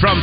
From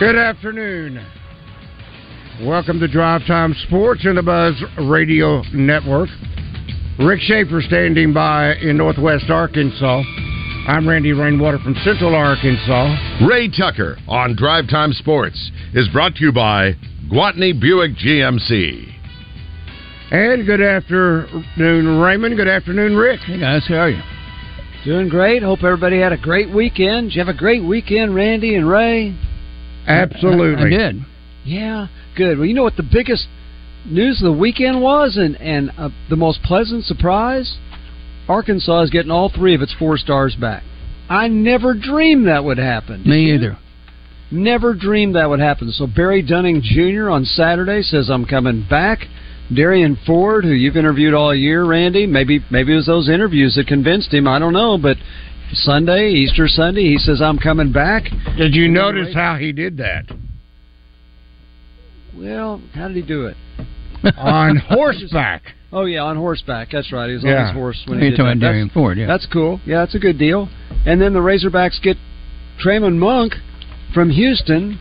Good afternoon. Welcome to Drivetime Sports in the Buzz Radio Network. Rick Shaeffer standing by in Northwest Arkansas. I'm Randy Rainwater from Central Arkansas. Ray Tucker on Drivetime Sports is brought to you by Guatney Buick GMC. And good afternoon, Raymond. Good afternoon, Rick. Hey, guys. How are you? Doing great. Hope everybody had a great weekend. Did you have a great weekend, Randy and Ray? Absolutely. I did. Yeah, good. Well, you know what the biggest news of the weekend was and the most pleasant surprise? Arkansas is getting all three of its four stars back. I never dreamed that would happen. Me either. Never dreamed that would happen. So Barry Dunning Jr. on Saturday says, I'm coming back. Darian Ford, who you've interviewed all year, Randy, maybe it was those interviews that convinced him. I don't know, but Sunday, Easter Sunday, he says, I'm coming back. Did you notice how he did that? Well, how did he do it? On horseback. Oh, yeah, on horseback. That's right. He was on his horse when he did that. Darian Ford, yeah. That's cool. Yeah, that's a good deal. And then the Razorbacks get Trayvon Monk from Houston,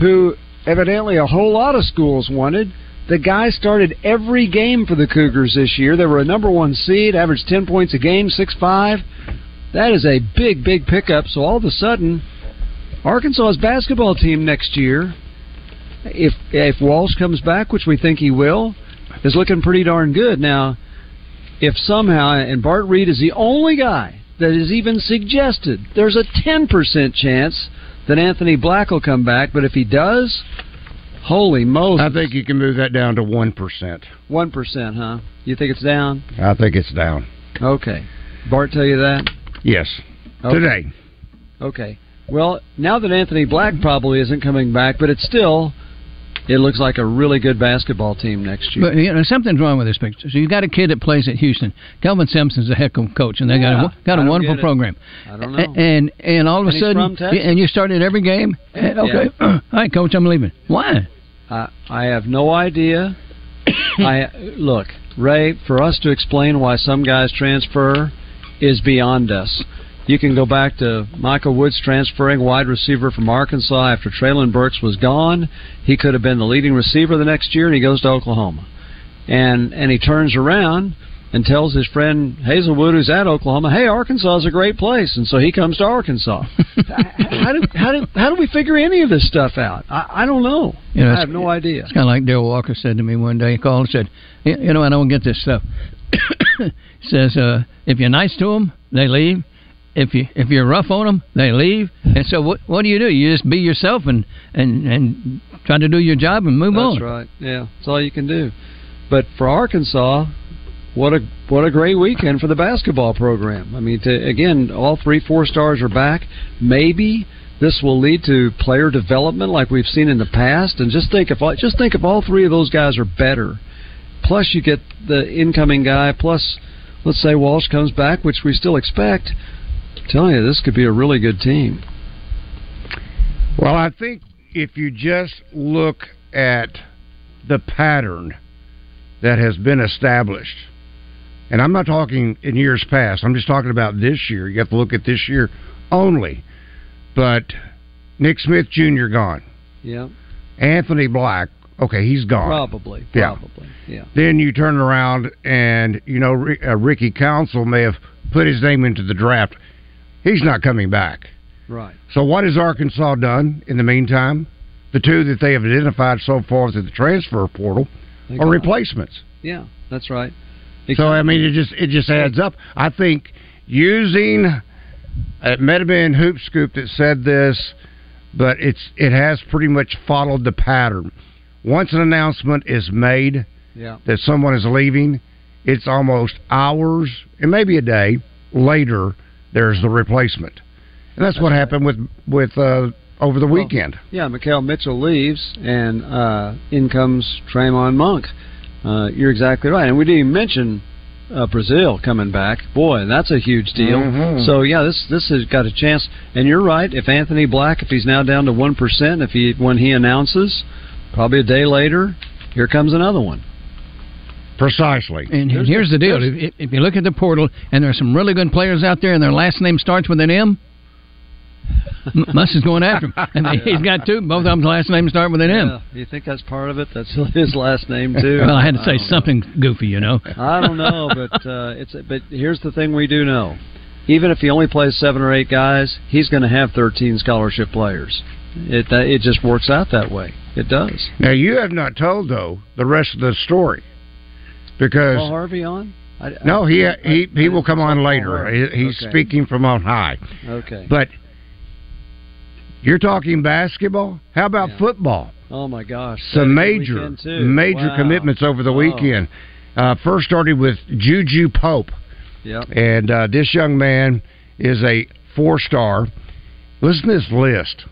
who evidently a whole lot of schools wanted. The guy started every game for the Cougars this year. They were a #1 seed, averaged 10 points a game, 6'5". That is a big, big pickup. So all of a sudden, Arkansas's basketball team next year, if Walsh comes back, which we think he will, is looking pretty darn good. Now, if somehow, and Bart Reed is the only guy that is even suggested, there's a 10% chance that Anthony Black will come back. But if he does, holy Moses. I think you can move that down to 1%. 1%, huh? You think it's down? I think it's down. Okay. Bart tell you that? Yes. Okay. Today. Okay. Well, now that Anthony Black probably isn't coming back, but it looks like a really good basketball team next year. But something's wrong with this picture. So you've got a kid that plays at Houston. Kelvin Simpson's a heck of a coach, and they got a wonderful program. I don't know. And all of a sudden, and you started every game? Okay. Yeah. All right, Coach, I'm leaving. Why? I have no idea. Look, Ray, for us to explain why some guys transfer is beyond us. You can go back to Michael Woods transferring, wide receiver from Arkansas after Traylon Burks was gone. He could have been the leading receiver the next year, and he goes to Oklahoma. And he turns around and tells his friend Hazel Wood, who's at Oklahoma, hey, Arkansas is a great place, and so he comes to Arkansas. How do we figure any of this stuff out? I don't know. I have no idea. It's kind of like Dale Walker said to me one day. He called and said, I don't get this stuff. Says, if you're nice to them, they leave. If you're rough on them, they leave. And so what do? You just be yourself and try to do your job and move on. That's right. Yeah, that's all you can do. But for Arkansas, what a great weekend for the basketball program. I mean, again, all 3-4 stars are back. Maybe this will lead to player development like we've seen in the past. And just think if all three of those guys are better. Plus, you get the incoming guy. Plus, let's say Walsh comes back, which we still expect. I'm telling you, this could be a really good team. Well, I think if you just look at the pattern that has been established, and I'm not talking in years past, I'm just talking about this year. You have to look at this year only. But Nick Smith Jr. gone. Yeah. Anthony Black Okay, he's gone. Probably. Yeah. Then you turn around and, you know, Ricky Council may have put his name into the draft. He's not coming back. Right. So what has Arkansas done in the meantime? The two that they have identified so far through the transfer portal are replacements. Yeah, that's right. Exactly. So, I mean, it just adds up. I think using – it may have been Hoop Scoop that said this, but it has pretty much followed the pattern. Once an announcement is made that someone is leaving, it's almost hours and maybe a day later there's the replacement. And that's what happened with over the weekend. Yeah, Mikhail Mitchell leaves, and in comes Trayvon Monk. You're exactly right. And we didn't even mention Brazil coming back. Boy, that's a huge deal. Mm-hmm. So, yeah, this has got a chance. And you're right, if Anthony Black, if he's now down to 1%, when he announces, probably a day later, here comes another one. Precisely. And here's the deal. If you look at the portal, and there's some really good players out there, and their last name starts with an M, Muss is going after him. I mean, he's got two. Both of them's last names start with an M. You think that's part of it? That's his last name too. Well, I had to say something goofy, you know. I don't know, but but here's the thing we do know: even if he only plays 7 or 8 guys, he's going to have 13 scholarship players. It just works out that way. It does. Now you have not told though the rest of the story because Harvey on. No, he will come on later. He's speaking from on high. Okay, but. You're talking basketball? How about football? Oh, my gosh. Some major commitments over the weekend. First started with Juju Pope. Yep. And this young man is a 4-star. Listen to this list.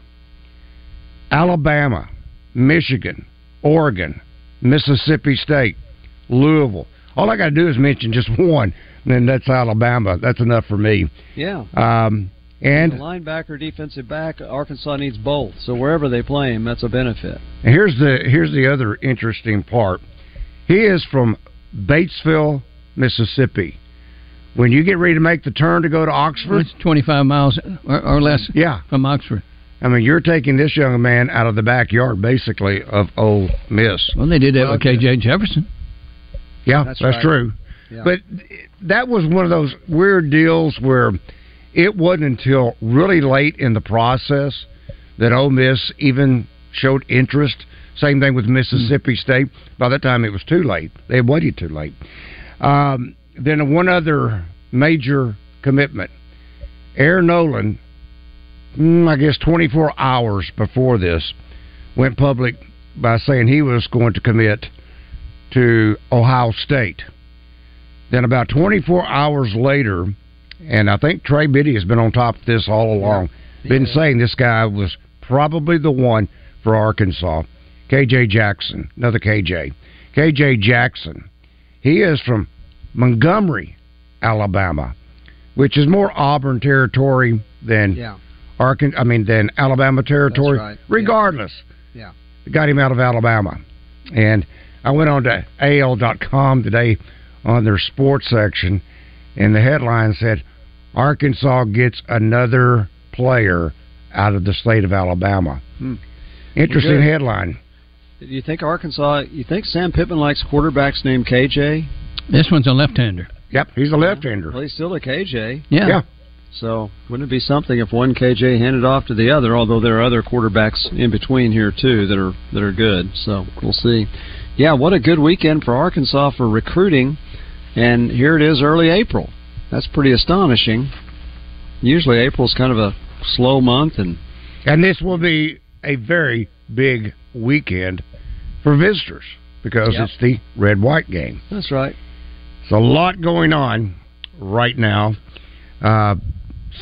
Alabama, Michigan, Oregon, Mississippi State, Louisville. All I got to do is mention just one, and then that's Alabama. That's enough for me. Yeah. And linebacker, defensive back, Arkansas needs both. So wherever they play him, that's a benefit. And here's the other interesting part. He is from Batesville, Mississippi. When you get ready to make the turn to go to Oxford, it's 25 miles or less from Oxford. I mean, you're taking this young man out of the backyard, basically, of Ole Miss. Well, they did that with K.J. Jefferson. Yeah, that's right. True. Yeah. But that was one of those weird deals where it wasn't until really late in the process that Ole Miss even showed interest. Same thing with Mississippi State. By that time, it was too late. They had waited too late. Then one other major commitment. Aaron Nolan, I guess 24 hours before this, went public by saying he was going to commit to Ohio State. Then about 24 hours later... And I think Trey Biddy has been on top of this all along. Yeah. Been saying this guy was probably the one for Arkansas. K.J. Jackson, another K.J. K.J. Jackson. He is from Montgomery, Alabama, which is more Auburn territory than than Alabama territory. That's right. Regardless, got him out of Alabama. And I went on to AL.com today on their sports section, and the headline said, Arkansas gets another player out of the state of Alabama. Interesting headline. You think Sam Pittman likes quarterbacks named KJ? This one's a left-hander. Yep, he's a left-hander. Well, he's still a KJ. Yeah. So wouldn't it be something if one KJ handed off to the other, although there are other quarterbacks in between here, too, that are good. So we'll see. Yeah, what a good weekend for Arkansas for recruiting. And here it is early April. That's pretty astonishing. Usually April's kind of a slow month. And this will be a very big weekend for visitors because it's the red-white game. That's right. It's a lot going on right now.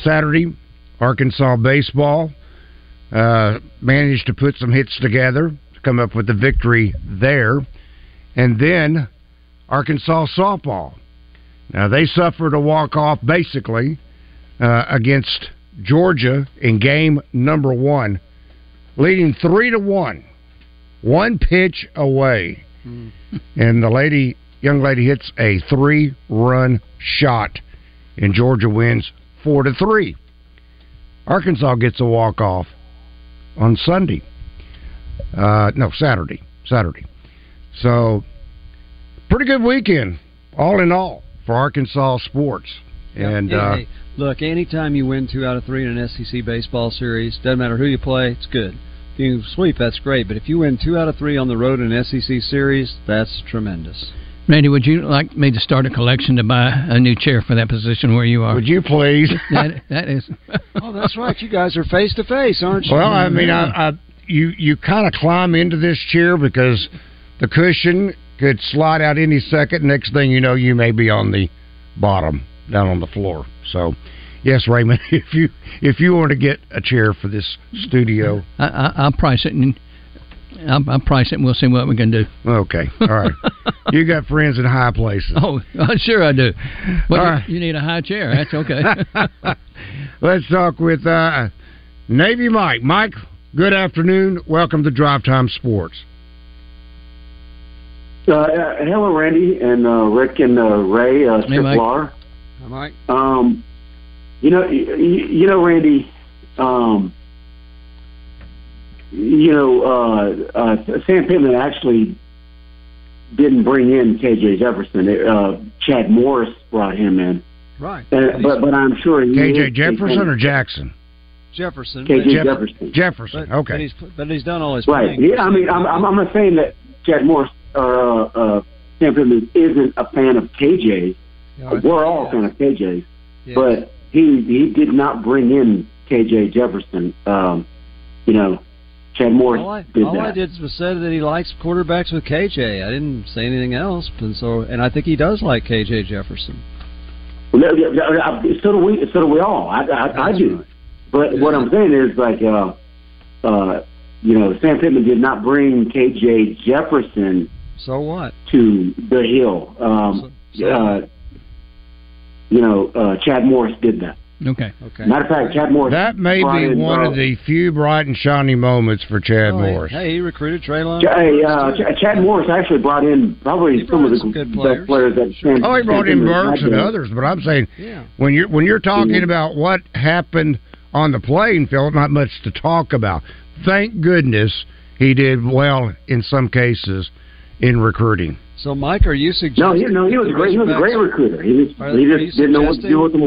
Saturday, Arkansas baseball managed to put some hits together to come up with the victory there. And then Arkansas softball. Now, they suffered a walk-off, basically, against Georgia in game number 1, leading 3-1, one pitch away. And the young lady hits a 3-run shot, and Georgia wins 4-3. Arkansas gets a walk-off on Saturday. Saturday. So, pretty good weekend, all in all, for Arkansas sports. And hey, look, anytime you win 2 out of 3 in an SEC baseball series, doesn't matter who you play, it's good. If you sweep, that's great. But if you win 2 out of 3 on the road in an SEC series, that's tremendous. Randy, would you like me to start a collection to buy a new chair for that position where you are? Would you please? That is. Oh, that's right. You guys are face to face, aren't you? Well, I mean, you kind of climb into this chair because the cushion could slide out any second. Next thing you know, you may be on the bottom, down on the floor. So, yes, Raymond, if you want to get a chair for this studio, I'll price it and. I'll price it and we'll see what we can do. Okay. All right. You got friends in high places. Oh, sure I do. But right. You need a high chair. That's okay. Let's talk with Navy Mike. Mike, good afternoon. Welcome to Drivetime Sports. Hello, Randy and Rick and Ray. Hey, Mike. Hi, Mike. You know, Randy... Sam Pittman actually didn't bring in K.J. Jefferson. Chad Morris brought him in. Right. But I'm sure he K.J. Jefferson or Jackson? Jefferson. K.J. Jefferson. Jefferson, okay. But he's done all his playing. Right. Yeah, I mean, I'm not saying that Chad Morris or Sam Pittman isn't a fan of K.J. No, we're all a fan of K.J. Yes. But he did not bring in K.J. Jefferson, Chad Morris I did was say that he likes quarterbacks with KJ. I didn't say anything else, and I think he does like KJ Jefferson. So do we all. I do. Right. But yeah. What I'm saying is, like, Sam Pittman did not bring KJ Jefferson. So what? To the Hill. Chad Morris did that. Okay. Matter of fact, Chad Morris. That may be one of the few bright and shiny moments for Chad Morris. Hey, he recruited Traylon. Chad Morris actually brought in probably some of the best players that. Sure. He brought in Burks and others, but I'm saying when you're talking about what happened on the playing field, not much to talk about. Thank goodness he did well in some cases in recruiting. So, Mike, are you suggesting... No, he was a great recruiter. He just didn't know what to do with him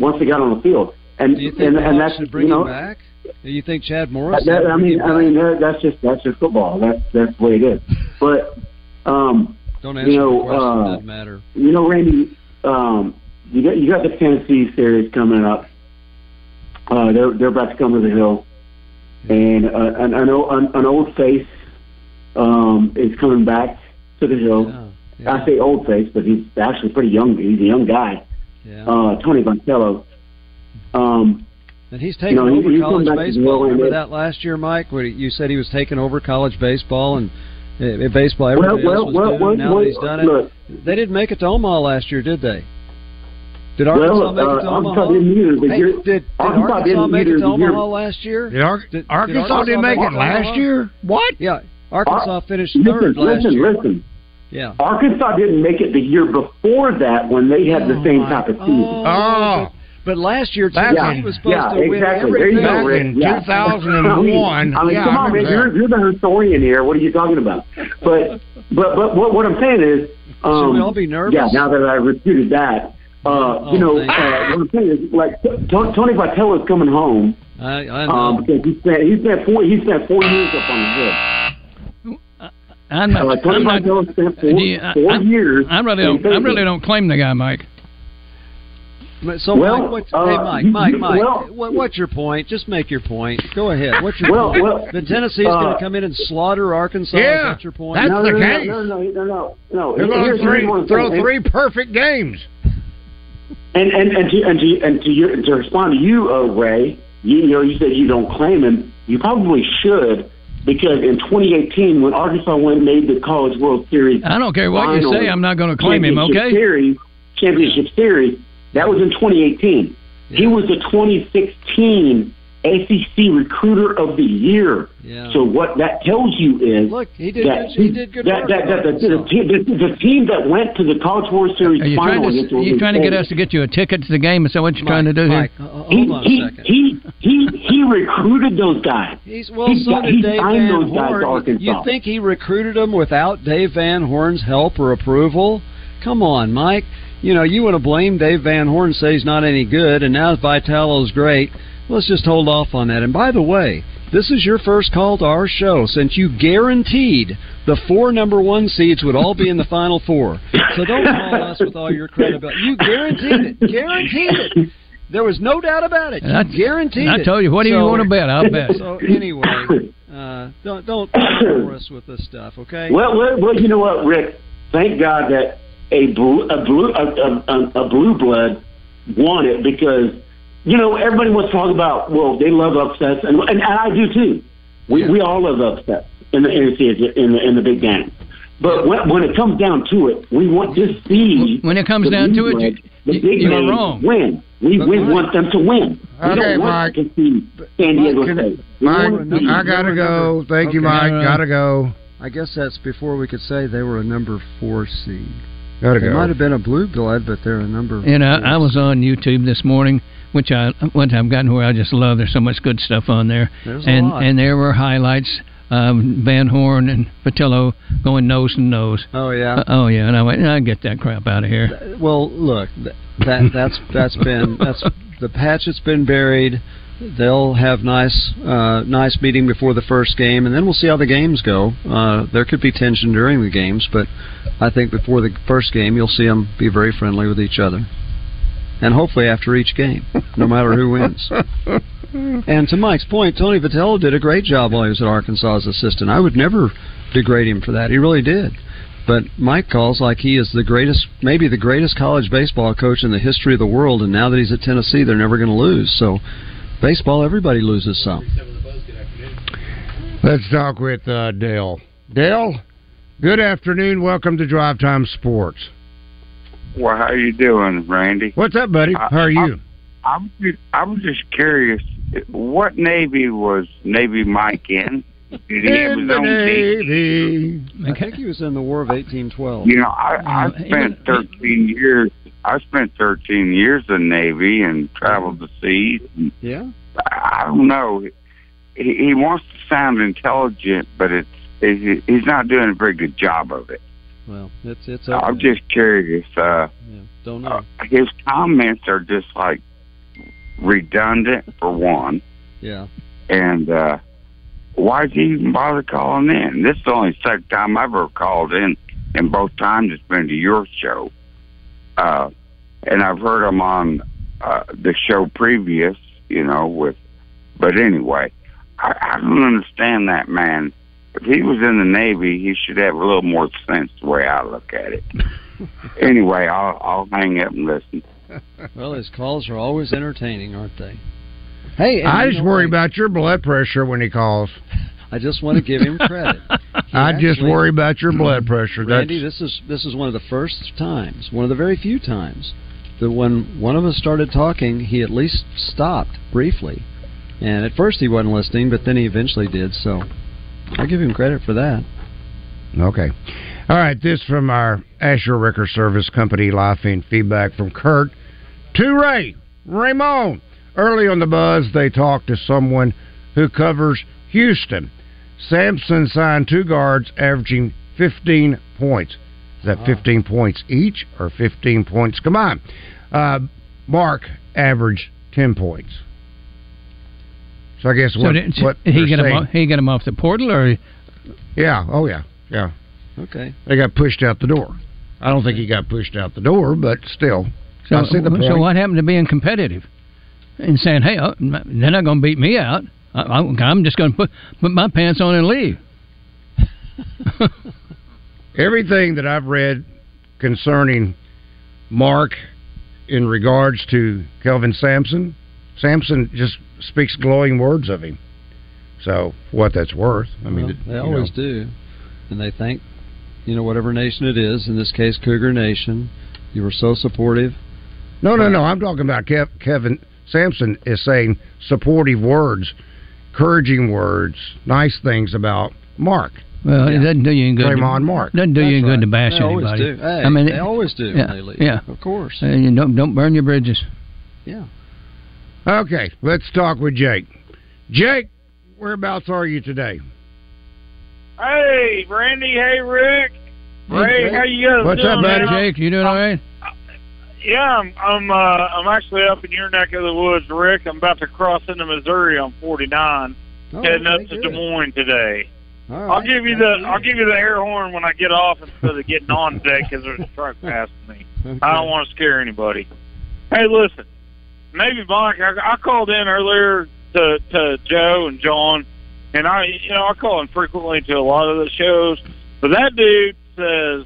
once he got on the field. And do you think that's should bring him back? Do you think Chad Morris? That's just football. That's the way it is. But don't answer the question. It doesn't matter. You know, Randy, you got the Tennessee series coming up. They're about to come to the Hill, and I know an old face is coming back to the Hill. Yeah. I say old face, but he's actually pretty young. He's a young guy. Yeah. Tony Vitello. And he's taking over college baseball. Remember that last year, Mike? Where you said he was taking over college baseball and baseball. Everybody else was doing it, now he's done it. Look, they didn't make it to Omaha last year, did they? Did Arkansas make it to Omaha? Did Arkansas make it to Omaha last year? Arkansas didn't make it last year? What? Yeah. Arkansas finished third last year. Listen. Yeah. Arkansas didn't make it the year before that when they had the same type of season. But last year, Tennessee was supposed to win everything. Back in 2001. I mean, come on, man. You're the historian here. What are you talking about? But what I'm saying is... should we all be nervous? Yeah, now that I refuted that. What I'm saying is, like, Tony Vitello is coming home. I know. Because he spent four years up on the hill. I really don't claim the guy, Mike. So, well, Mike, what's your point? Just make your point. Go ahead. What's your point? The Tennessee is going to come in and slaughter Arkansas. Yeah, that's your point. That's the case. No. They're going to throw three perfect games. And to respond to you, Ray, you said you don't claim him. You probably should. Because in 2018, when Arkansas made the College World Series, I don't care what you say, I'm not going to claim him. Okay, championship series that was in 2018. Yeah. He was the 2016 SEC Recruiter of the Year. Yeah. So what that tells you is, look, he did good work, the team that went to the College World Series final. Are you trying to get us to get you a ticket to the game? Is that what you're trying to do here? Hold on a second. He recruited those guys. He signed those guys to Arkansas. You think he recruited them without Dave Van Horn's help or approval? Come on, Mike. You know, you want to blame Dave Van Horn, say he's not any good, and now Vitello's great. Let's just hold off on that. And by the way, this is your first call to our show, since you guaranteed the 4 number one seeds would all be in the Final Four. So don't call us with all your credibility. You guaranteed it. Guaranteed it. There was no doubt about it. Guaranteed it. I told you, what do you want to bet? I'll bet. So anyway, don't bore us with this stuff, okay? Well, you know what, Rick? Thank God that a blue blood won it, because you know everybody wants to talk about, well, they love upsets, and I do too. We all love upsets in the big game. But when it comes down to it, we want to see. When it comes down to it, you're wrong. We want them to win. Okay, Mike. I gotta go. Thank you, Mike. Gotta go. I guess that's before we could say they were a number 4 seed. They might have been a blue blood, but they're a number 4. And I was on YouTube this morning, which I've gotten where I just love. There's so much good stuff on there. And there were highlights. Van Horn and Vitello going nose to nose. Oh yeah. And I went, I get that crap out of here. Well, look, that's the patch that's been buried. They'll have nice meeting before the first game, and then we'll see how the games go. There could be tension during the games, but I think before the first game, you'll see them be very friendly with each other, and hopefully after each game, no matter who wins. And to Mike's point, Tony Vitello did a great job while he was at Arkansas as assistant. I would never degrade him for that. He really did. But Mike calls like he is the greatest, maybe the greatest college baseball coach in the history of the world, and now that he's at Tennessee, they're never going to lose. So baseball, everybody loses some. Let's talk with Dale. Dale, good afternoon. Welcome to Drivetime Sports. Well, how are you doing, Randy? What's up, buddy? How are you? I was just curious. What Navy was Navy Mike in? Did he have his own Navy? I think he was in the War of 1812. You know, I spent 13 years in Navy and traveled the seas. And yeah. I don't know. He wants to sound intelligent, but he's not doing a very good job of it. Well, it's. Okay. I'm just curious. Don't know. His comments are just like redundant, for one. Yeah. And why did he even bother calling in? This is the only second time I've ever called in, and both times it's been to your show. And I've heard him on the show previous, you know, with. But anyway, I don't understand that man. If he was in the Navy, he should have a little more sense the way I look at it. Anyway, I'll hang up and listen. Well, his calls are always entertaining, aren't they? Hey, I just worry about your blood pressure when he calls. I just want to give him credit. I just worry about your blood pressure. Randy, this is one of the first times, one of the very few times, that when one of us started talking, he at least stopped briefly. And at first he wasn't listening, but then he eventually did, so I give him credit for that. Okay. All right, this from our Asher Record Service Company live feed feedback from Kurt to Raymond. Early on the buzz, they talked to someone who covers Houston. Sampson signed 2 guards averaging 15 points. Is that 15 points each or 15 points combined? Mark averaged 10 points. So I guess he got him off the portal, or yeah, oh yeah, yeah. Okay, they got pushed out the door. I don't think he got pushed out the door, but still. So, I see the point. So what happened to being competitive and saying, "Hey, they're not going to beat me out. I'm just going to put my pants on and leave." Everything that I've read concerning Mark in regards to Kelvin Sampson just speaks glowing words of him. So, what that's worth. I mean, they always do. And they thank, you know, whatever nation it is, in this case, Cougar Nation. You were so supportive. No. I'm talking about Kevin Sampson is saying supportive words, encouraging words, nice things about Mark. Well, it doesn't do you any good. Trayvon Mark. Doesn't do you any good to bash anybody. Always do. Hey, I mean, they always do when they leave. Yeah. Of course. And don't burn your bridges. Yeah. Okay, let's talk with Jake. Jake, whereabouts are you today? Hey, Randy. Hey, Rick. Hey, how you guys doing? What's up, buddy, Jake? You doing all right? Yeah, I'm actually up in your neck of the woods, Rick. I'm about to cross into Missouri on 49, heading up to Des Moines today. All right. I'll give you the air horn when I get off instead of getting on today because there's a truck past me. Okay. I don't want to scare anybody. Hey, listen, maybe Mike. I called in earlier to Joe and John, and I call in frequently to a lot of the shows, but that dude says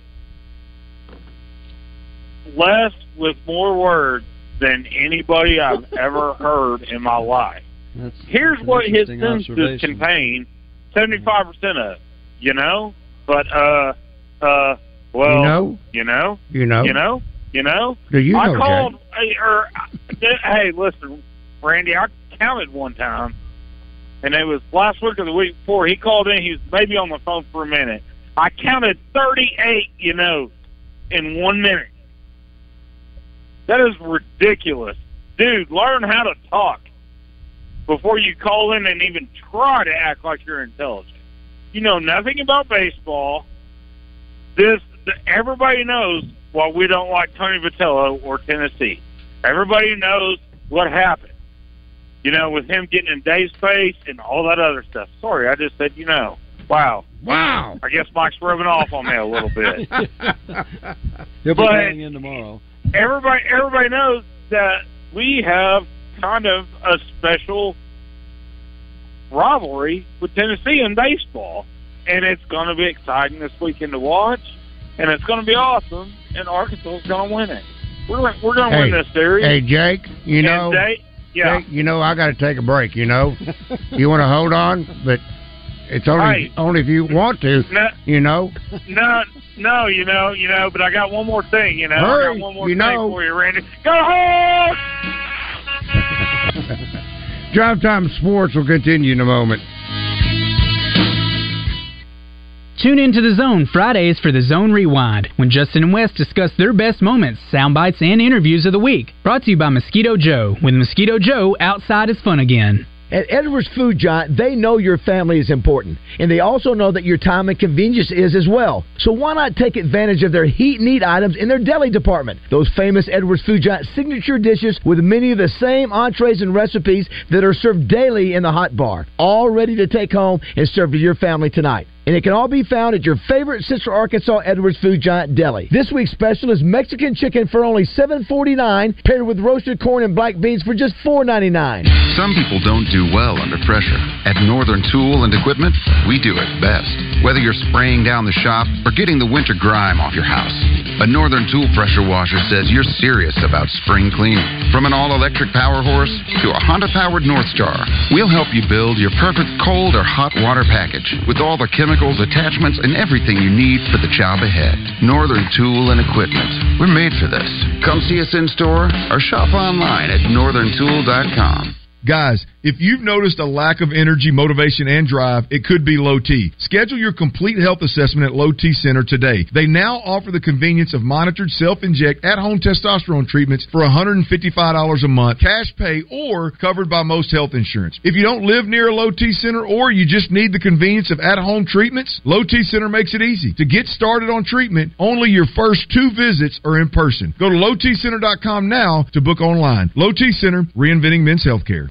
less with more words than anybody I've ever heard in my life. Here's what his sentences contain, 75% of it, but well, I called, hey, listen, Randy, I counted one time, and it was last week or the week before. He called in. He was maybe on the phone for a minute. I counted 38, in 1 minute. That is ridiculous. Dude, learn how to talk before you call in and even try to act like you're intelligent. You know nothing about baseball. Everybody knows why we don't like Tony Vitello or Tennessee. Everybody knows what happened, with him getting in Dave's face and all that other stuff. Sorry, I just said, Wow. I guess Mike's rubbing off on me a little bit. He'll be calling in tomorrow. Everybody knows that we have kind of a special rivalry with Tennessee in baseball, and it's going to be exciting this weekend to watch, and it's going to be awesome, and Arkansas is going to win it. We're going to win this series. Hey, Jake, Jake, I got to take a break, You want to hold on, but it's only if you want to, No, but I got one more thing, Hurry, I got one more thing for you, Randy. Go home! Drivetime Sports will continue in a moment. Tune into The Zone Fridays for The Zone Rewind, when Justin and Wes discuss their best moments, soundbites, and interviews of the week. Brought to you by Mosquito Joe. With Mosquito Joe, outside is fun again. At Edwards Food Giant, they know your family is important, and they also know that your time and convenience is as well. So why not take advantage of their heat and eat items in their deli department? Those famous Edwards Food Giant signature dishes with many of the same entrees and recipes that are served daily in the hot bar, all ready to take home and serve to your family tonight. And it can all be found at your favorite Central Arkansas Edwards Food Giant deli. This week's special is Mexican chicken for only $7.49, paired with roasted corn and black beans for just $4.99. Some people don't do well under pressure. At Northern Tool and Equipment, we do it best. Whether you're spraying down the shop or getting the winter grime off your house, a Northern Tool pressure washer says you're serious about spring cleaning. From an all-electric Power Horse to a Honda-powered North Star, we'll help you build your perfect cold or hot water package with all the chemicals, attachments, and everything you need for the job ahead. Northern Tool and Equipment. We're made for this. Come see us in store or shop online at northerntool.com. Guys, if you've noticed a lack of energy, motivation, and drive, it could be Low T. Schedule your complete health assessment at Low T Center today. They now offer the convenience of monitored self-inject at-home testosterone treatments for $155 a month, cash pay, or covered by most health insurance. If you don't live near a Low T Center or you just need the convenience of at-home treatments, Low T Center makes it easy. To get started on treatment, only your first 2 visits are in person. Go to lowtcenter.com now to book online. Low T Center, reinventing men's healthcare.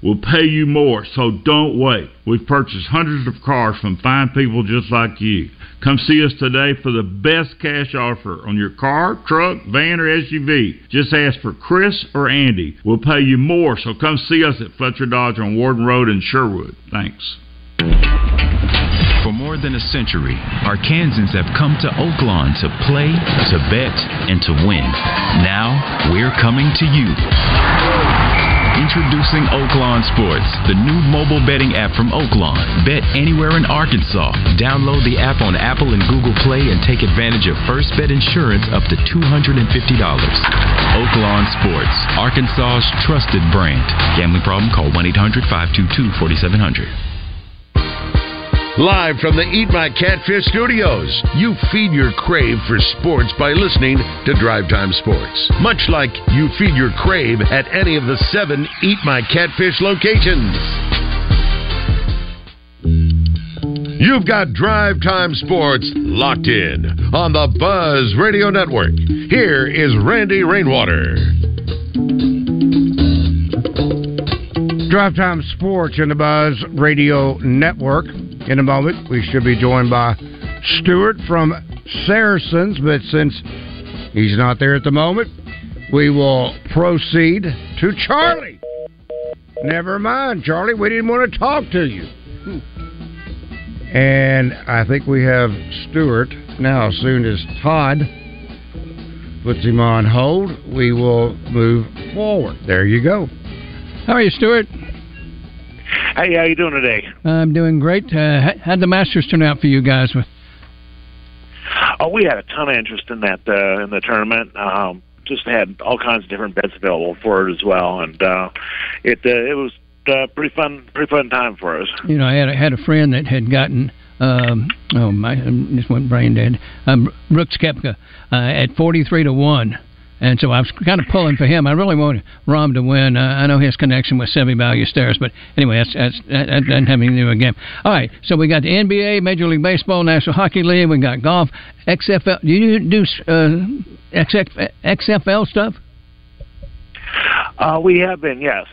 We'll pay you more, so don't wait. We've purchased hundreds of cars from fine people just like you. Come see us today for the best cash offer on your car, truck, van, or SUV. Just ask for Chris or Andy. We'll pay you more, so come see us at Fletcher Dodge on Warden Road in Sherwood. Thanks. For more than a century, Arkansans have come to Oaklawn to play, to bet, and to win. Now, we're coming to you. Introducing Oaklawn Sports, the new mobile betting app from Oaklawn. Bet anywhere in Arkansas. Download the app on Apple and Google Play and take advantage of first bet insurance up to $250. Oaklawn Sports, Arkansas's trusted brand. Gambling problem? Call 1-800-522-4700. Live from the Eat My Catfish studios, you feed your crave for sports by listening to Drivetime Sports. Much like you feed your crave at any of the 7 Eat My Catfish locations. You've got Drivetime Sports locked in on the Buzz Radio Network. Here is Randy Rainwater. Drivetime Sports in the Buzz Radio Network. In a moment, we should be joined by Stuart from Saracens, but since he's not there at the moment, we will proceed to Charlie. Never mind, Charlie, we didn't want to talk to you. And I think we have Stuart now. As soon as Todd puts him on hold, we will move forward. There you go. How are you, Stuart? Hey, how you doing today? I'm doing great. How'd the Masters turn out for you guys? Oh, we had a ton of interest in that in the tournament. Just had all kinds of different bets available for it as well, and it was pretty fun time for us. You know, I had a friend that had gotten this went brain dead. Brooks Koepka at 43-1. And so I was kind of pulling for him. I really wanted Rahm to win. I know his connection with Seve Ballesteros, but anyway, that doesn't have anything to do with the game. All right, so we got the NBA, Major League Baseball, National Hockey League. We got golf, XFL. Do you do XFL stuff? We have been, yes.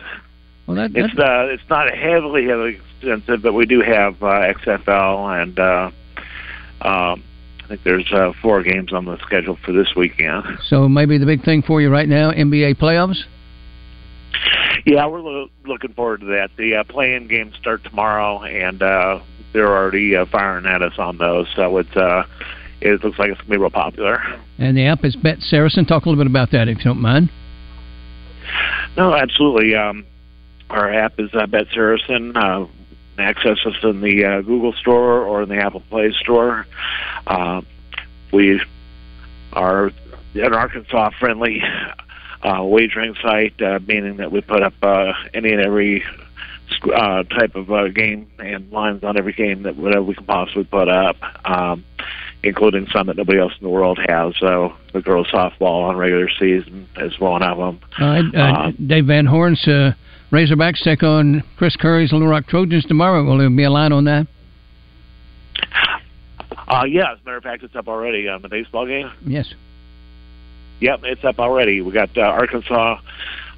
Well, it's not heavily extensive, but we do have XFL and. I think there's 4 games on the schedule for this weekend. So maybe the big thing for you right now, NBA playoffs? Yeah, we're looking forward to that. The play-in games start tomorrow, and they're already firing at us on those. So it looks like it's going to be real popular. And the app is BetSaracen. Talk a little bit about that, if you don't mind. No, absolutely. Our app is BetSaracen. Access us in the Google Store or in the Apple Play Store. We are an Arkansas-friendly wagering site, meaning that we put up any and every type of game and lines on every game that whatever we can possibly put up, including some that nobody else in the world has. So the girls' softball on regular season is one of them. Dave Van Horn's Razorbacks take on Chris Curry's Little Rock Trojans tomorrow. Will there be a line on that? Yeah, as a matter of fact, it's up already. The baseball game? Yes. Yep, it's up already. We got Arkansas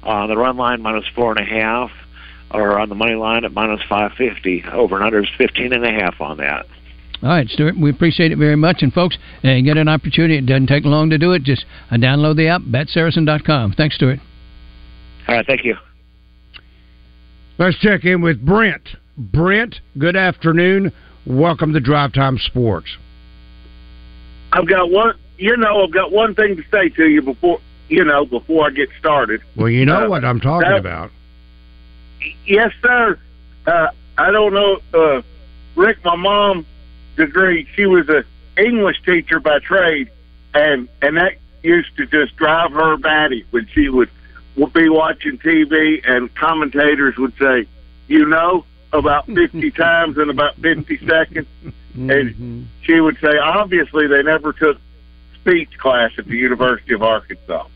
on the run line, -4.5, or on the money line at -550. Over and under is 15.5 on that. All right, Stuart, we appreciate it very much. And, folks, you get an opportunity. It doesn't take long to do it. Just download the app, BetSaracen.com. Thanks, Stuart. All right, thank you. Let's check in with Brent. Brent, good afternoon. Welcome to Drivetime Sports. I've got one thing to say to you before I get started. Well, you know what I'm talking about. Yes, sir. I don't know, Rick, my mom degree, she was an English teacher by trade, and that used to just drive her batty when she would be watching TV, and commentators would say, you know, about 50 times in about 50 seconds. Mm-hmm. And she would say, obviously, they never took speech class at the University of Arkansas.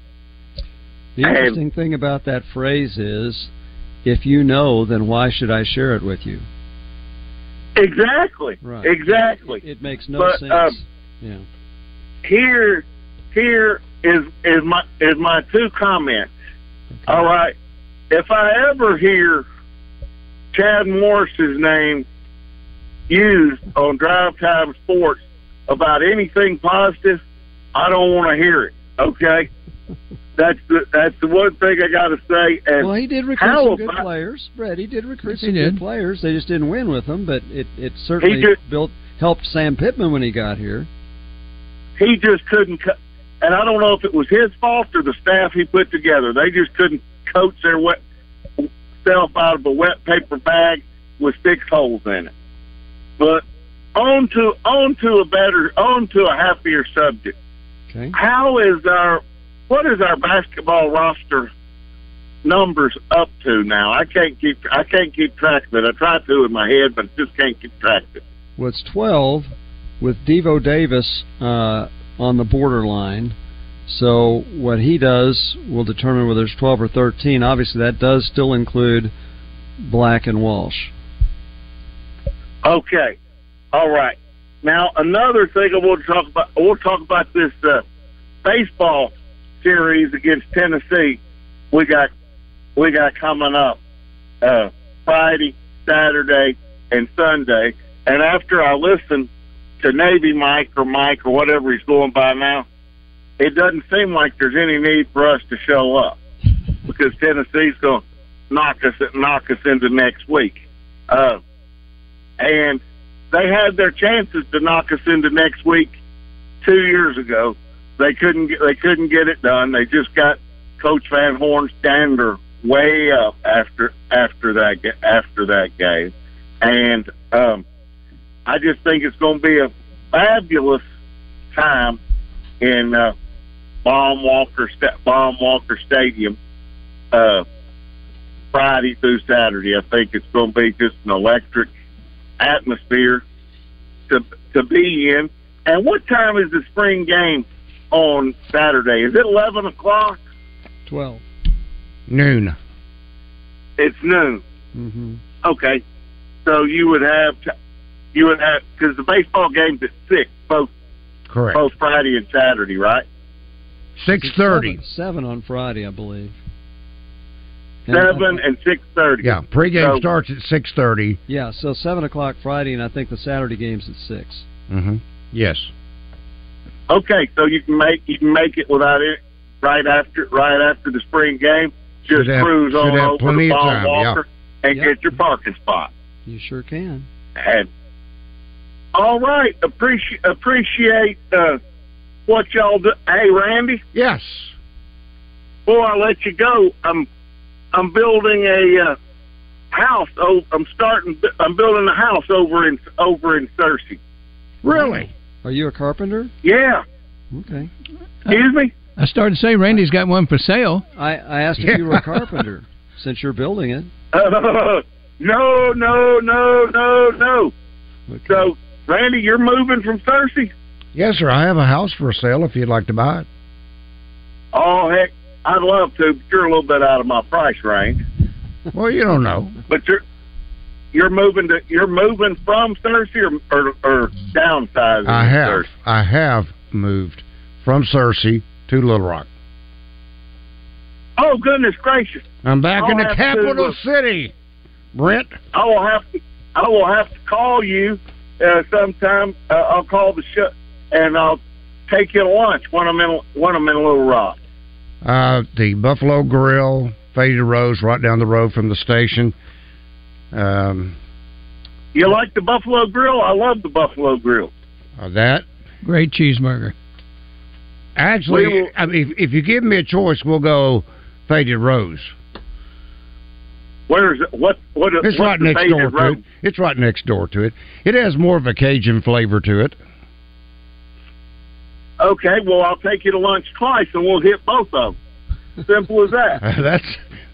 The interesting thing about that phrase is, if you know, then why should I share it with you? Exactly. Right. Exactly. It makes no sense. Yeah. Here is my two comments. All right. If I ever hear Chad Morris's name used on Drivetime Sports about anything positive, I don't want to hear it. Okay, that's the one thing I got to say. And well, he did recruit some good players, Brett. He did recruit some good players. They just didn't win with them, but it certainly built. helped Sam Pittman when he got here. He just couldn't, and I don't know if it was his fault or the staff he put together. They just couldn't coach their wet self out of a wet paper bag with 6 holes in it. But on to a happier subject. Okay. What is our basketball roster numbers up to now? I can't keep track of it. I try to in my head, but I just can't keep track of it. Well, it's 12 with Devo Davis on the borderline. So what he does will determine whether it's 12 or 13. Obviously, that does still include Black and Walsh. Okay. All right. Now, another thing I want to talk about, this baseball series against Tennessee we got coming up Friday, Saturday, and Sunday. And after I listen to Navy Mike or whatever he's going by now, it doesn't seem like there's any need for us to show up because Tennessee's going to knock us into next week. And they had their chances to knock us into next week 2 years ago. They couldn't get it done. They just got Coach Van Horn's dander way up after that game, and I just think it's going to be a fabulous time in Baum Walker Stadium Friday through Saturday. I think it's going to be just an electric atmosphere to be in. And what time is the spring game on Saturday? Is it 11 o'clock? 12. Noon. It's noon. Mm-hmm. Okay. So you would have because the baseball game's at 6, both. Correct. Both Friday and Saturday, right? 6:30. 7 on Friday, I believe. And 7 and 6:30. Yeah, pregame starts at 6:30. Yeah, so 7 o'clock Friday, and I think the Saturday game's at 6. Mm-hmm. Yes. Okay, so you can make it without it right after the spring game. Just cruise on over to Baum Walker and get your parking spot. You sure can. And all right, appreciate what y'all do. Hey, Randy. Yes. Before I let you go, I'm building a house. I'm building a house over in Searcy. Really? Are you a carpenter? Yeah. Okay. Excuse me? I started to say Randy's got one for sale. I asked if you were a carpenter, since you're building it. No. Okay. So, Randy, you're moving from Searcy? Yes, sir. I have a house for sale if you'd like to buy it. Oh, heck, I'd love to, but you're a little bit out of my price range. Well, you don't know. But you're moving from Searcy or downsizing? I have moved from Searcy to Little Rock. Oh, goodness gracious! I'm back in the capital city, Brent. I will have to call you sometime. I'll call the show and I'll take you to lunch when I'm in Little Rock. The Buffalo Grill, Faded Rose, right down the road from the station. You like the Buffalo Grill? I love the Buffalo Grill. That great cheeseburger. Actually, I mean, if you give me a choice, we'll go Faded Rose. Where is it? What? It's right next door to it. It's right next door to it. It has more of a Cajun flavor to it. Okay, well, I'll take you to lunch twice, and we'll hit both of them. Simple as that.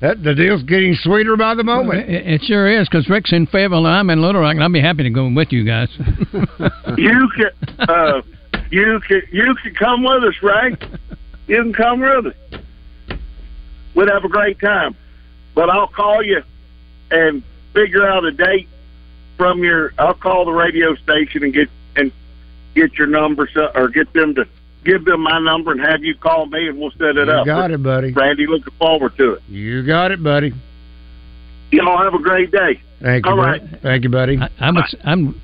The deal's getting sweeter by the moment. It sure is, because Rick's in Fayetteville, and I'm in Little Rock, and I'll be happy to go with you guys. You can come with us, right? You can come with us. We'd have a great time. But I'll call you and figure out a date from your. I'll call the radio station and get your number or get them to give them my number and have you call me and we'll set it up. You got it, buddy. Randy, looking forward to it. You got it, buddy. Y'all have a great day. Thank you. All right. Thank you, buddy. I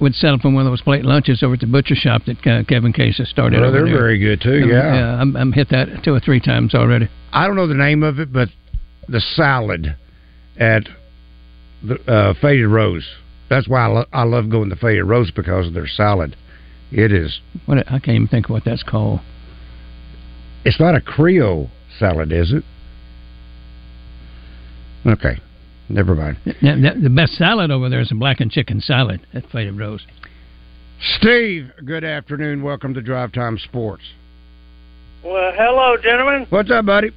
would settle for one of those plate lunches over at the butcher shop that Kevin Case has started. Well, they're very good too. Yeah, I'm hit that 2 or 3 times already. I don't know the name of it, but the salad at the Faded Rose That's why I love going to Fayette Roast, because they're salad. It is. What, I can't even think of what that's called. It's not a Creole salad, is it? Okay, never mind. The best salad over there is a blackened chicken salad at Fayette Roast. Steve, good afternoon. Welcome to Drivetime Sports. Well, hello, gentlemen. What's up, buddy?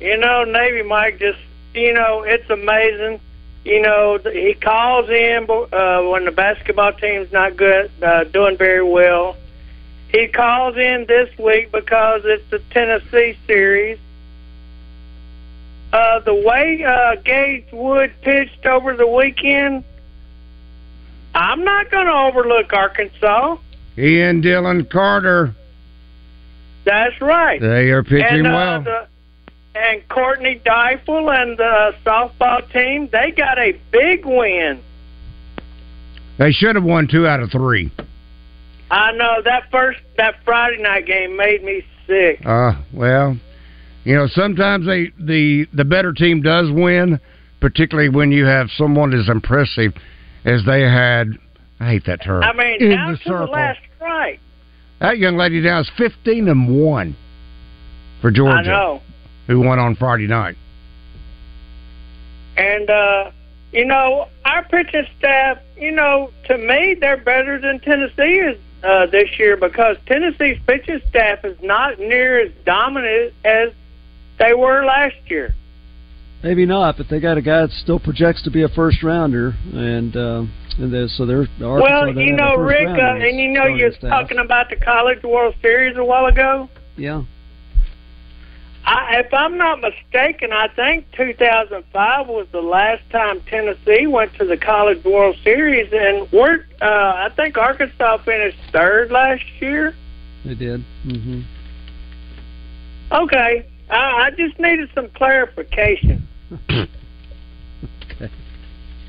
You know, Navy Mike, just, you know, it's amazing. You know, he calls in when the basketball team's not good, doing very well. He calls in this week because it's the Tennessee series. The way Gage Wood pitched over the weekend, I'm not going to overlook Arkansas. He and Dylan Carter. That's right. They are pitching well. And Courtney Dyfel and the softball team, they got a big win. They should have won 2 out of 3. I know. That Friday night game made me sick. Well, you know, sometimes the better team does win, particularly when you have someone as impressive as they had. I hate that term. I mean, in down the to circle. The last strike. That young lady now is 15-1 for Georgia. I know. Who won on Friday night. And, you know, our pitching staff, you know, to me, they're better than Tennessee is this year, because Tennessee's pitching staff is not near as dominant as they were last year. Maybe not, but they got a guy that still projects to be a first-rounder, and so they're Arkansas. Well, you know, Rick, and you know you were talking about the College World Series a while ago? Yeah. If I'm not mistaken, I think 2005 was the last time Tennessee went to the College World Series, and I think Arkansas finished third last year. They did. Mm-hmm. Okay. I just needed some clarification. Okay.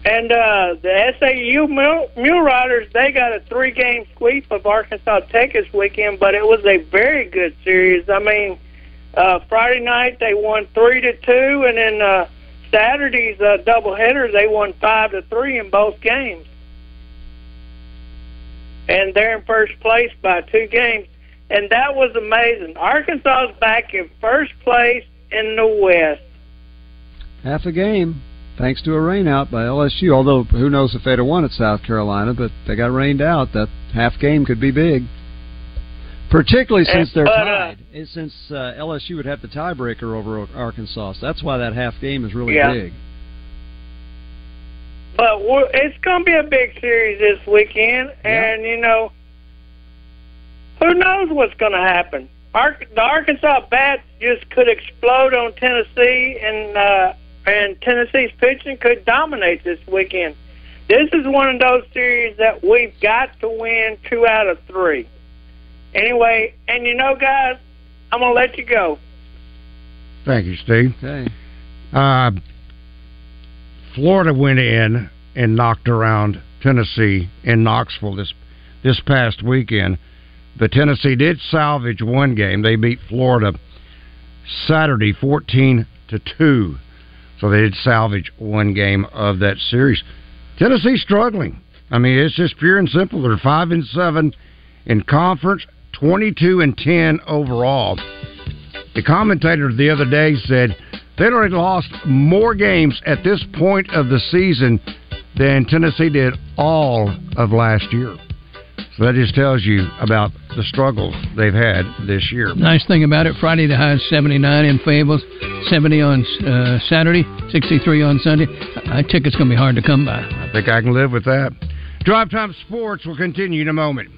And the SAU Mule Riders, they got a 3-game sweep of Arkansas Tech this weekend, but it was a very good series. I mean, Friday night they won 3-2, and then Saturday's doubleheader they won 5-3 in both games. And they're in first place by 2 games, and that was amazing. Arkansas is back in first place in the West. Half a game, thanks to a rainout by LSU. Although who knows if they'd have won at South Carolina, but they got rained out. That half game could be big. Particularly since they're tied, since LSU would have the tiebreaker over Arkansas. So that's why that half game is really big. But it's going to be a big series this weekend, and, you know, who knows what's going to happen. The Arkansas bats just could explode on Tennessee, and Tennessee's pitching could dominate this weekend. This is one of those series that we've got to win 2 out of 3. Anyway, and you know, guys, I'm going to let you go. Thank you, Steve. Okay. Florida went in and knocked around Tennessee in Knoxville this past weekend. But Tennessee did salvage one game. They beat Florida Saturday 14-2. So they did salvage one game of that series. Tennessee's struggling. I mean, it's just pure and simple. They're 5-7 in conference. 22-10 overall. The commentator the other day said they'd already lost more games at this point of the season than Tennessee did all of last year. So that just tells you about the struggles they've had this year. Nice thing about it, Friday the high is 79 in Fayetteville, 70 on Saturday, 63 on Sunday. I think it's going to be hard to come by. I think I can live with that. Drive Time Sports will continue in a moment.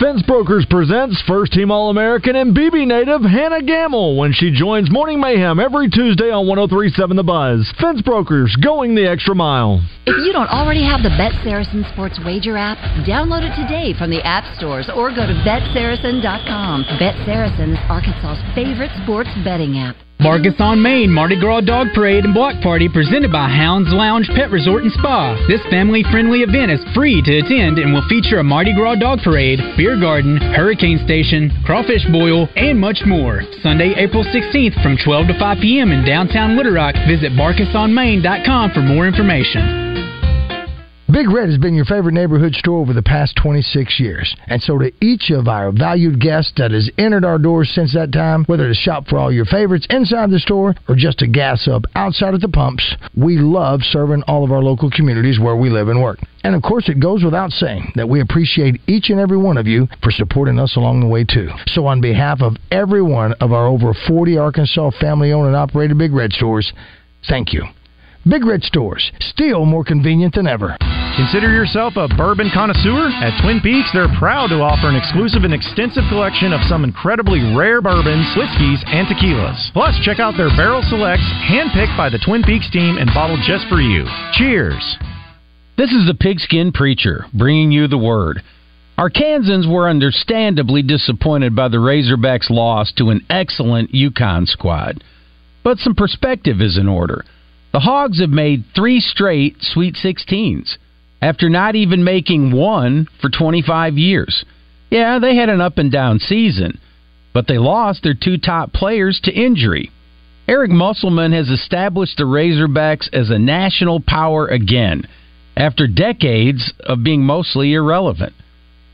Fence Brokers presents First Team All-American and BB native Hannah Gamble when she joins Morning Mayhem every Tuesday on 103.7 The Buzz. Fence Brokers, going the extra mile. If you don't already have the BetSaracen Sports Wager app, download it today from the app stores or go to BetSaracen.com. BetSaracen is Arkansas's favorite sports betting app. Marcus on Main Mardi Gras Dog Parade and Block Party presented by Hounds Lounge Pet Resort and Spa. This family-friendly event is free to attend and will feature a Mardi Gras Dog Parade, Beer Garden, Hurricane Station, Crawfish Boil, and much more. Sunday, April 16th from 12 to 5 p.m. in downtown Little Rock. Visit BarcusOnMain.com for more information. Big Red has been your favorite neighborhood store over the past 26 years. And so to each of our valued guests that has entered our doors since that time, whether to shop for all your favorites inside the store or just to gas up outside at the pumps, we love serving all of our local communities where we live and work. And of course, it goes without saying that we appreciate each and every one of you for supporting us along the way, too. So on behalf of every one of our over 40 Arkansas family-owned and operated Big Red stores, thank you. Big Red stores, still more convenient than ever. Consider yourself a bourbon connoisseur? At Twin Peaks, they're proud to offer an exclusive and extensive collection of some incredibly rare bourbons, whiskeys, and tequilas. Plus, check out their barrel selects, handpicked by the Twin Peaks team and bottled just for you. Cheers! This is the Pigskin Preacher, bringing you the word. Arkansans were understandably disappointed by the Razorbacks' loss to an excellent UConn squad. But some perspective is in order. The Hogs have made 3 straight Sweet 16s, after not even making one for 25 years. Yeah, they had an up-and-down season, but they lost their 2 top players to injury. Eric Musselman has established the Razorbacks as a national power again, after decades of being mostly irrelevant.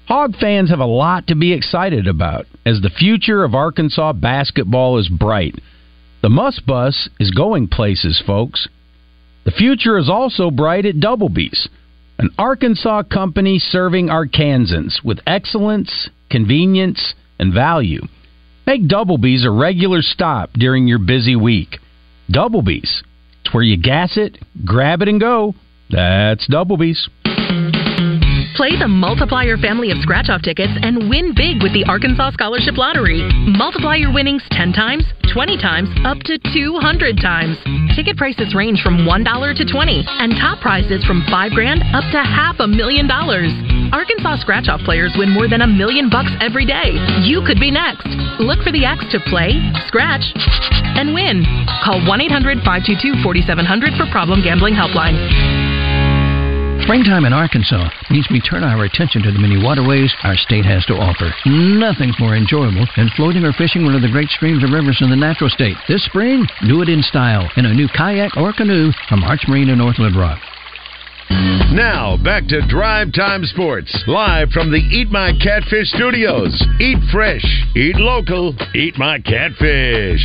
Hog fans have a lot to be excited about, as the future of Arkansas basketball is bright. The Must Bus is going places, folks. The future is also bright at Double B's, an Arkansas company serving Arkansans with excellence, convenience, and value. Make Double B's a regular stop during your busy week. Double B's, it's where you gas it, grab it, and go. That's Double B's. Play the Multiplier family of scratch-off tickets and win big with the Arkansas Scholarship Lottery. Multiply your winnings 10 times, 20 times, up to 200 times. Ticket prices range from $1 to $20, and top prizes from $5,000 up to $500,000. Arkansas scratch-off players win more than $1 million every day. You could be next. Look for the X to play, scratch, and win. Call 1-800-522-4700 for Problem Gambling Helpline. Springtime in Arkansas means we turn our attention to the many waterways our state has to offer. Nothing's more enjoyable than floating or fishing one of the great streams and rivers in the natural state. This spring, do it in style in a new kayak or canoe from Arch Marine in North Little Rock. Now, back to Drivetime Sports, live from the Eat My Catfish studios. Eat fresh, eat local, eat my catfish.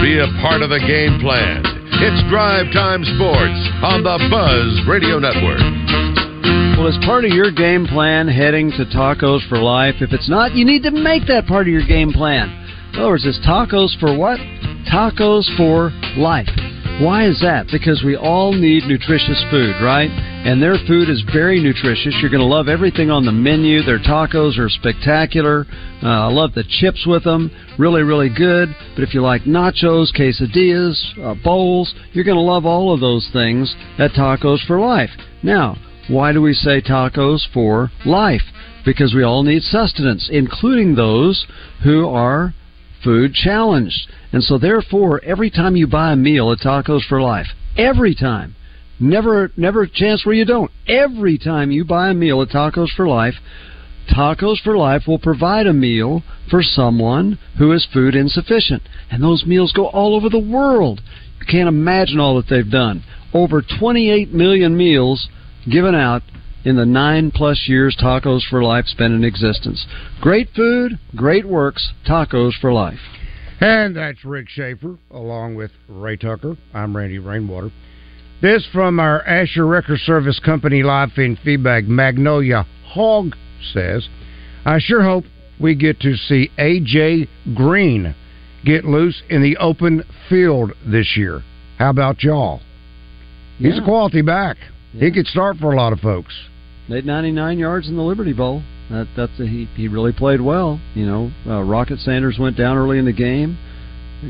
Be a part of the game plan. It's Drivetime Sports on the Buzz Radio Network. Well, as part of your game plan heading to Tacos for Life, if it's not, you need to make that part of your game plan. In other words, it's tacos for what? Tacos for life. Why is that? Because we all need nutritious food, right? And their food is very nutritious. You're going to love everything on the menu. Their tacos are spectacular. I love the chips with them. Really, really good. But if you like nachos, quesadillas, bowls, you're going to love all of those things at Tacos for Life. Now, why do we say tacos for life? Because we all need sustenance, including those who are food challenged. And so, therefore, every time you buy a meal at Tacos for Life, every time, Never a chance where you don't. Every time you buy a meal at Tacos for Life will provide a meal for someone who is food insufficient. And those meals go all over the world. You can't imagine all that they've done. Over 28 million meals given out in the 9+ years Tacos for Life spent in existence. Great food, great works, Tacos for Life. And that's Rick Shaeffer, along with Ray Tucker. I'm Randy Rainwater. This from our Asher Record Service Company live feedback. Magnolia Hogg says, I sure hope we get to see A.J. Green get loose in the open field this year. How about y'all? He's a quality back. Yeah. He could start for a lot of folks. Made 99 yards in the Liberty Bowl. He really played well. You know, Rocket Sanders went down early in the game.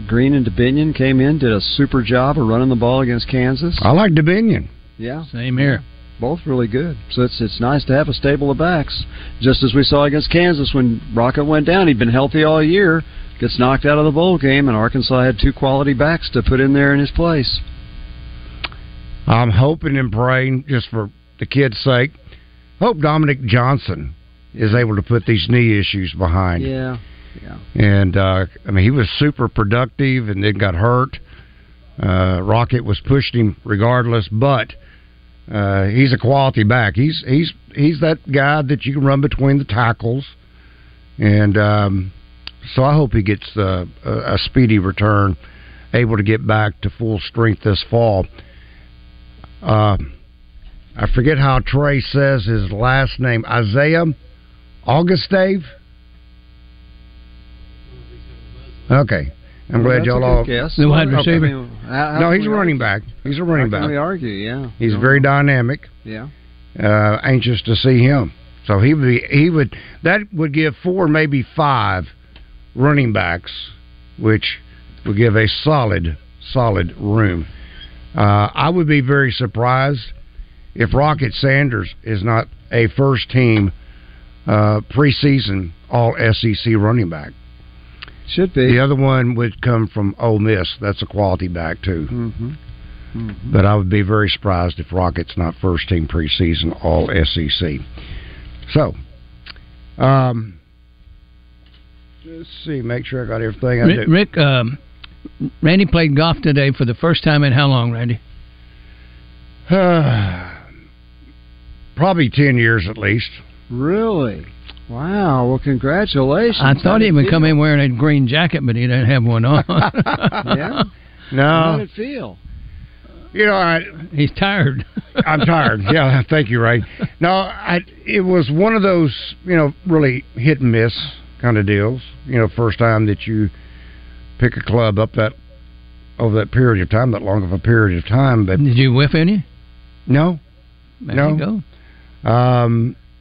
Green and DeBinion came in, did a super job of running the ball against Kansas. I like DeBinion. Yeah. Same here. Both really good. So it's nice to have a stable of backs, just as we saw against Kansas when Rocket went down. He'd been healthy all year. gets knocked out of the bowl game, and Arkansas had two quality backs to put in there in his place. I'm hoping and praying, just for the kid's sake, hope Dominic Johnson is able to put these knee issues behind. Yeah. And, I mean, he was super productive and then got hurt. Rocket was pushing him regardless, but he's a quality back. He's that guy that you can run between the tackles. And so I hope he gets a speedy return, able to get back to full strength this fall. I forget how Trey says his last name. Isaiah Augustave? Okay. I'm glad y'all all... The wide receiver. Okay. No, he's a running back. He's a running back. How can we argue, yeah. He's very dynamic. Yeah. Anxious to see him. So that would give 4, maybe 5 running backs, which would give a solid room. I would be very surprised if Rocket Sanders is not a first-team preseason All-SEC running back. Should be. The other one would come from Ole Miss. That's a quality back, too. Mm-hmm. Mm-hmm. But I would be very surprised if Rocket's not first-team preseason All-SEC. So, let's see, make sure I got everything I do. Rick, Randy played golf today for the first time in how long, Randy? Probably 10 years at least. Really? Wow, well, congratulations. I thought he would come in wearing a green jacket, but he didn't have one on. Yeah? No. How did it feel? You know, he's tired. I'm tired. Yeah, thank you, Ray. No, it was one of those, really hit and miss kind of deals. First time that you pick a club up over that period of time, that long of a period of time. But did you whiff any? No. There you go.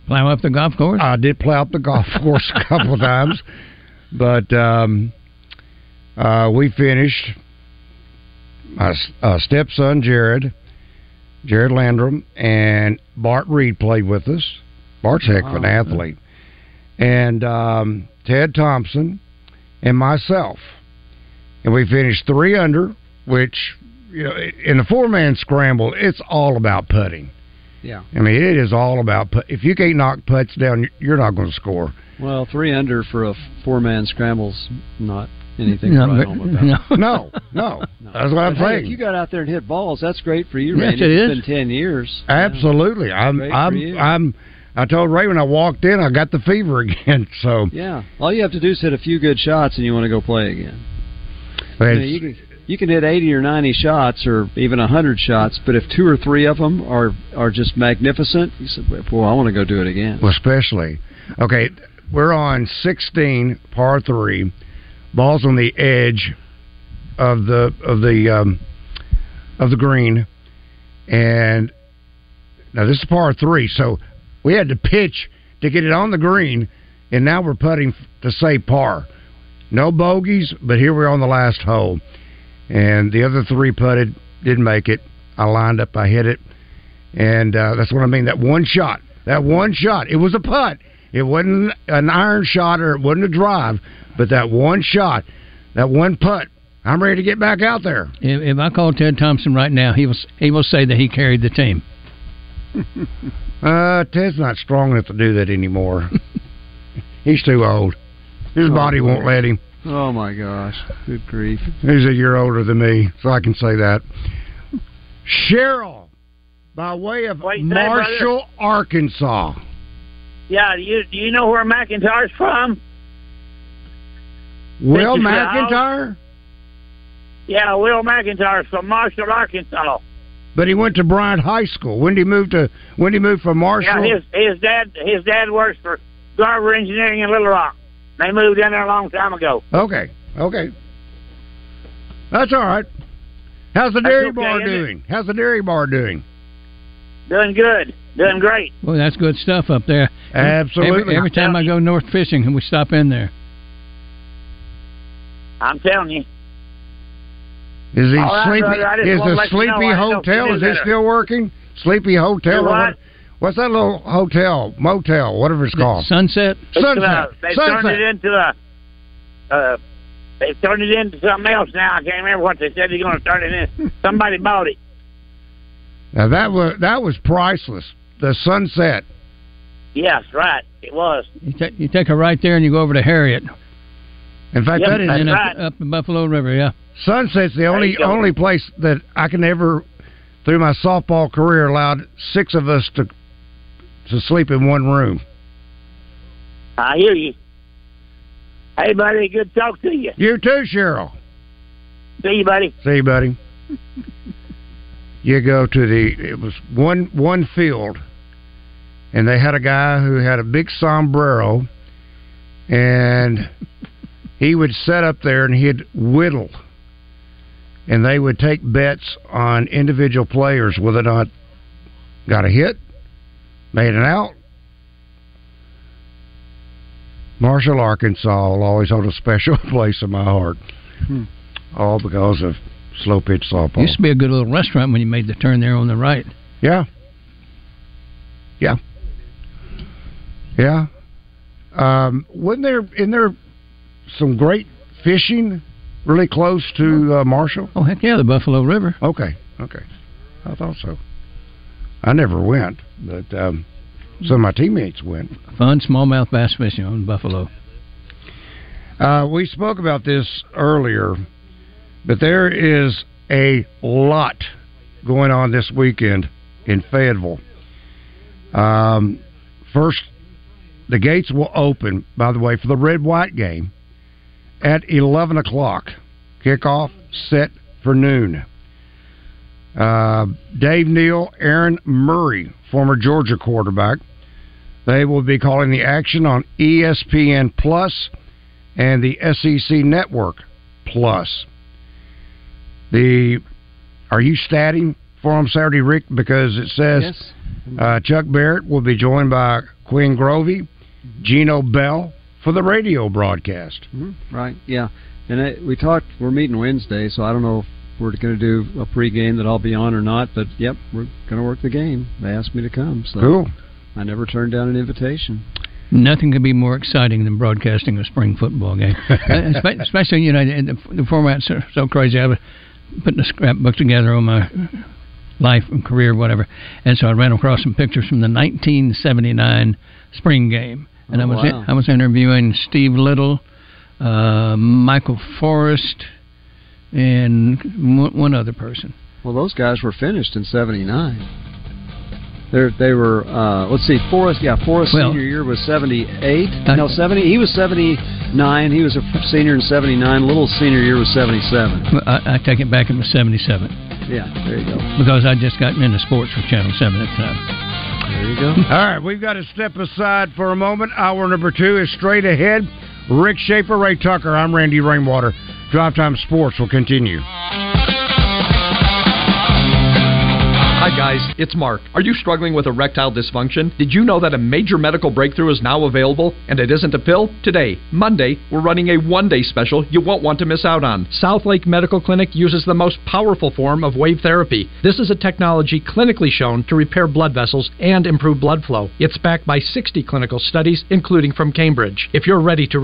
Plow up the golf course? I did plow up the golf course a couple of times. But we finished. My stepson, Jared Landrum, and Bart Reed played with us. Bart's a heck of an athlete. And Ted Thompson and myself. And we finished 3 under, which, in the 4-man scramble, it's all about putting. Yeah. I mean, it is all about putting. If you can't knock putts down, you're not going to score. Well, 3 under for a 4-man scramble's not anything to write home about. No. That's what I'm saying. If you got out there and hit balls, that's great for you, Randy. Yes, it is. It's been 10 years. Absolutely. Yeah. I told Ray when I walked in, I got the fever again. So yeah. All you have to do is hit a few good shots and you want to go play again. You can hit 80 or 90 shots or even 100 shots, but if 2 or 3 of them are just magnificent, you said, well, I want to go do it again. Well, especially. Okay, we're on 16, par 3. Ball's on the edge of the green. And now this is par 3, so we had to pitch to get it on the green, and now we're putting to save par. No bogeys, but here we're on the last hole. And the other 3 putted, didn't make it. I lined up, I hit it. And that's what I mean, that one shot. It was a putt. It wasn't an iron shot or it wasn't a drive, but that one shot, that one putt, I'm ready to get back out there. If I call Ted Thompson right now, he will say that he carried the team. Ted's not strong enough to do that anymore. He's too old. His body won't let him. Oh, my gosh. Good grief. He's a year older than me, so I can say that. Cheryl, by way of Marshall, Arkansas. Yeah, do you know where McIntyre's from? Will McIntyre? Yeah, Will McIntyre's from Marshall, Arkansas. But he went to Bryant High School. When did he move from Marshall? Yeah, his dad works for Garber Engineering in Little Rock. They moved in there a long time ago. Okay. That's all right. How's the Dairy Bar doing? How's the Dairy Bar doing? Doing good. Doing great. Well, that's good stuff up there. Absolutely. Every time I go north fishing, and we stop in there. I'm telling you. Is the Sleepy Hotel, is it still working? Sleepy Hotel? What? What's that little hotel, motel, whatever it's called? Sunset? They turned it into a They turned it into something else now. I can't remember what they said they're going to turn it in. Somebody bought it. Now, that was priceless, the sunset. Yes, right. It was. You take a right there and you go over to Harriet. In fact, yep, up in Buffalo River, yeah. Sunset's the only place that I can ever, through my softball career, allowed six of us to sleep in one room. I hear you. Hey, buddy, good to talk to you. You too, Cheryl. See you, buddy. See you, buddy. You go to it was one field, and they had a guy who had a big sombrero, and he would set up there and he'd whittle, and they would take bets on individual players, whether or not got a hit, made an out. Marshall, Arkansas will always hold a special place in my heart, all because of slow pitch softball. Used to be a good little restaurant when you made the turn there on the right. Yeah. Isn't there some great fishing really close to Marshall? Oh, heck yeah, the Buffalo River. Okay. I thought so. I never went, but some of my teammates went. Fun smallmouth bass fishing on Buffalo. We spoke about this earlier, but there is a lot going on this weekend in Fayetteville. First, the gates will open, by the way, for the red-white game at 11 o'clock. Kickoff set for noon. Dave Neal, Aaron Murray, former Georgia quarterback. They will be calling the action on ESPN Plus and the SEC Network Plus. Are you statting for him Saturday, Rick? Because it says yes. Chuck Barrett will be joined by Quinn Grovey, Gino Bell for the radio broadcast. Mm-hmm. Right, yeah. And we talked, we're meeting Wednesday, so I don't know if we're going to do a pregame that I'll be on or not, but yep, we're going to work the game. They asked me to come, so cool. I never turned down an invitation. Nothing could be more exciting than broadcasting a spring football game. Especially, the format's so crazy. I was putting a scrapbook together on my life and career, whatever. And so I ran across some pictures from the 1979 spring game. And I was interviewing Steve Little, Michael Forrest, and one other person. Well, those guys were finished in 79. They were, Forrest senior year was 78. 70. He was 79. He was a senior in 79. Little's senior year was 77. I take it back, it was 77. Yeah, there you go. Because I'd just gotten into sports for Channel 7 at the time. There you go. All right, we've got to step aside for a moment. Hour number 2 is straight ahead. Rick Shaeffer, Ray Tucker. I'm Randy Rainwater. Drivetime Sports will continue. Hi guys, it's Mark. Are you struggling with erectile dysfunction? Did you know that a major medical breakthrough is now available? And it isn't a pill? Today, Monday, we're running a one-day special you won't want to miss out on. Southlake Medical Clinic uses the most powerful form of wave therapy. This is a technology clinically shown to repair blood vessels and improve blood flow. It's backed by 60 clinical studies, including from Cambridge. If you're ready to